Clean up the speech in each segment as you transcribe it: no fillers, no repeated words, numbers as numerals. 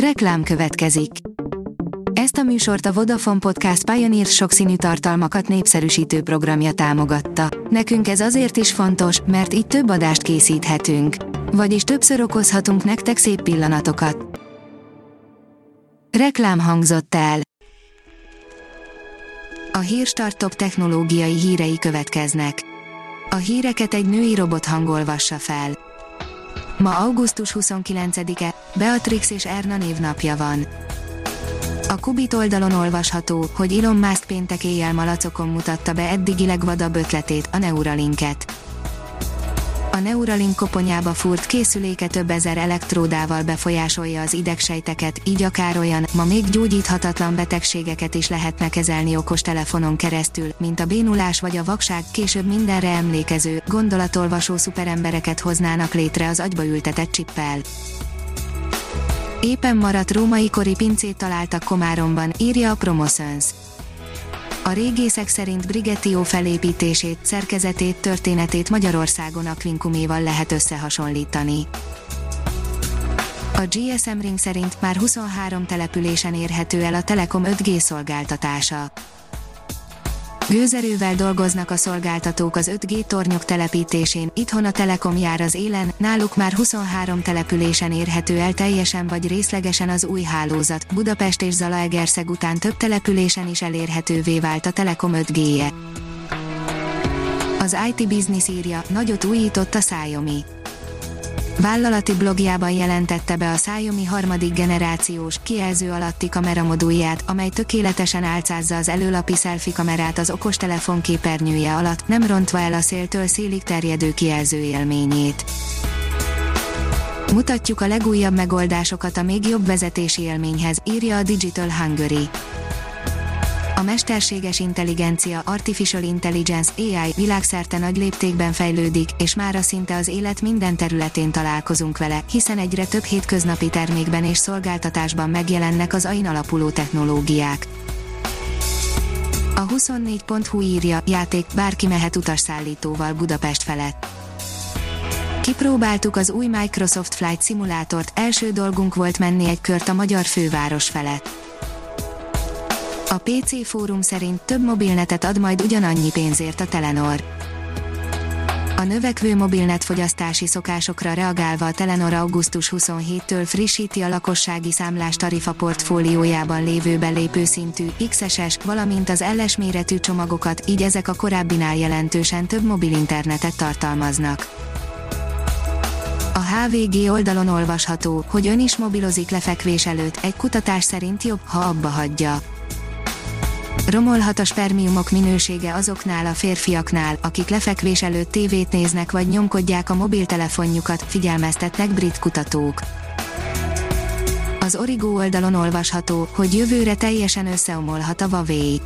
Reklám következik. Ezt a műsort a Vodafone Podcast Pioneer sokszínű tartalmakat népszerűsítő programja támogatta. Nekünk ez azért is fontos, mert így több adást készíthetünk. Vagyis többször okozhatunk nektek szép pillanatokat. Reklám hangzott el. A Hírstart Top technológiai hírei következnek. A híreket egy női robot hangolvassa fel. Ma augusztus 29-e, Beatrix és Erna névnapja van. A Kubit oldalon olvasható, hogy Elon Musk péntek éjjel malacokon mutatta be eddigi legvadabb ötletét, a Neuralinket. A Neuralink koponyába fúrt készüléke több ezer elektródával befolyásolja az idegsejteket, így akár olyan, ma még gyógyíthatatlan betegségeket is lehetne kezelni okostelefonon keresztül, mint a bénulás vagy a vakság, később mindenre emlékező, gondolatolvasó szuperembereket hoznának létre az agyba ültetett csippel. Éppen maradt római kori pincét találtak Komáromban, írja a Promoszöns. A régészek szerint Brigetió felépítését, szerkezetét, történetét Magyarországon Aquincum-éval lehet összehasonlítani. A GSM Ring szerint már 23 településen érhető el a Telekom 5G szolgáltatása. Gőzerővel dolgoznak a szolgáltatók az 5G tornyok telepítésén, itthon a Telekom jár az élen, náluk már 23 településen érhető el teljesen vagy részlegesen az új hálózat, Budapest és Zalaegerszeg után több településen is elérhetővé vált a Telekom 5G-je. Az IT Business írja, nagyot újított a Xiaomi. Vállalati blogjában jelentette be a Xiaomi harmadik generációs, kijelző alatti kameramodulját, amely tökéletesen álcázza az előlapi selfie kamerát az okostelefon képernyője alatt, nem rontva el a széltől szélig terjedő kijelző élményét. Mutatjuk a legújabb megoldásokat a még jobb vezetési élményhez, írja a Digital Hungary. A mesterséges intelligencia, Artificial Intelligence, AI világszerte nagy léptékben fejlődik, és mára szinte az élet minden területén találkozunk vele, hiszen egyre több hétköznapi termékben és szolgáltatásban megjelennek az AI-n alapuló technológiák. A 24.hu írja, játék, bárki mehet utasszállítóval Budapest felett. Kipróbáltuk az új Microsoft Flight Simulatort, első dolgunk volt menni egy kört a magyar főváros felett. A PC fórum szerint több mobilnetet ad majd ugyanannyi pénzért a Telenor. A növekvő mobilnet fogyasztási szokásokra reagálva a Telenor augusztus 27-től frissíti a lakossági számlás tarifa portfóliójában lévő belépő szintű, XS-es, valamint az LS méretű csomagokat, így ezek a korábbinál jelentősen több mobil internetet tartalmaznak. A HVG oldalon olvasható, hogy ön is mobilozik lefekvés előtt, egy kutatás szerint jobb, ha abba hagyja. Romolhat a spermiumok minősége azoknál a férfiaknál, akik lefekvés előtt tévét néznek vagy nyomkodják a mobiltelefonjukat, figyelmeztetnek brit kutatók. Az Origo oldalon olvasható, hogy jövőre teljesen összeomolhat a Huawei.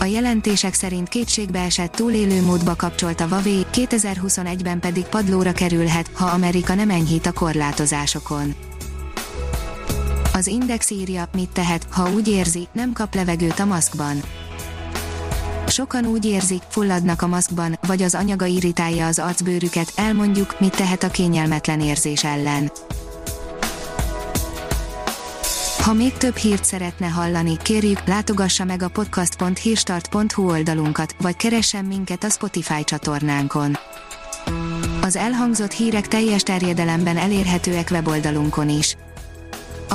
A jelentések szerint kétségbeesett túlélő módba kapcsolt a Huawei, 2021-ben pedig padlóra kerülhet, ha Amerika nem enyhít a korlátozásokon. Az Index írja, mit tehet, ha úgy érzi, nem kap levegőt a maszkban. Sokan úgy érzik, fulladnak a maszkban, vagy az anyaga irritálja az arcbőrüket, elmondjuk, mit tehet a kényelmetlen érzés ellen. Ha még több hírt szeretne hallani, kérjük, látogassa meg a podcast.hírstart.hu oldalunkat, vagy keressen minket a Spotify csatornánkon. Az elhangzott hírek teljes terjedelemben elérhetőek weboldalunkon is. A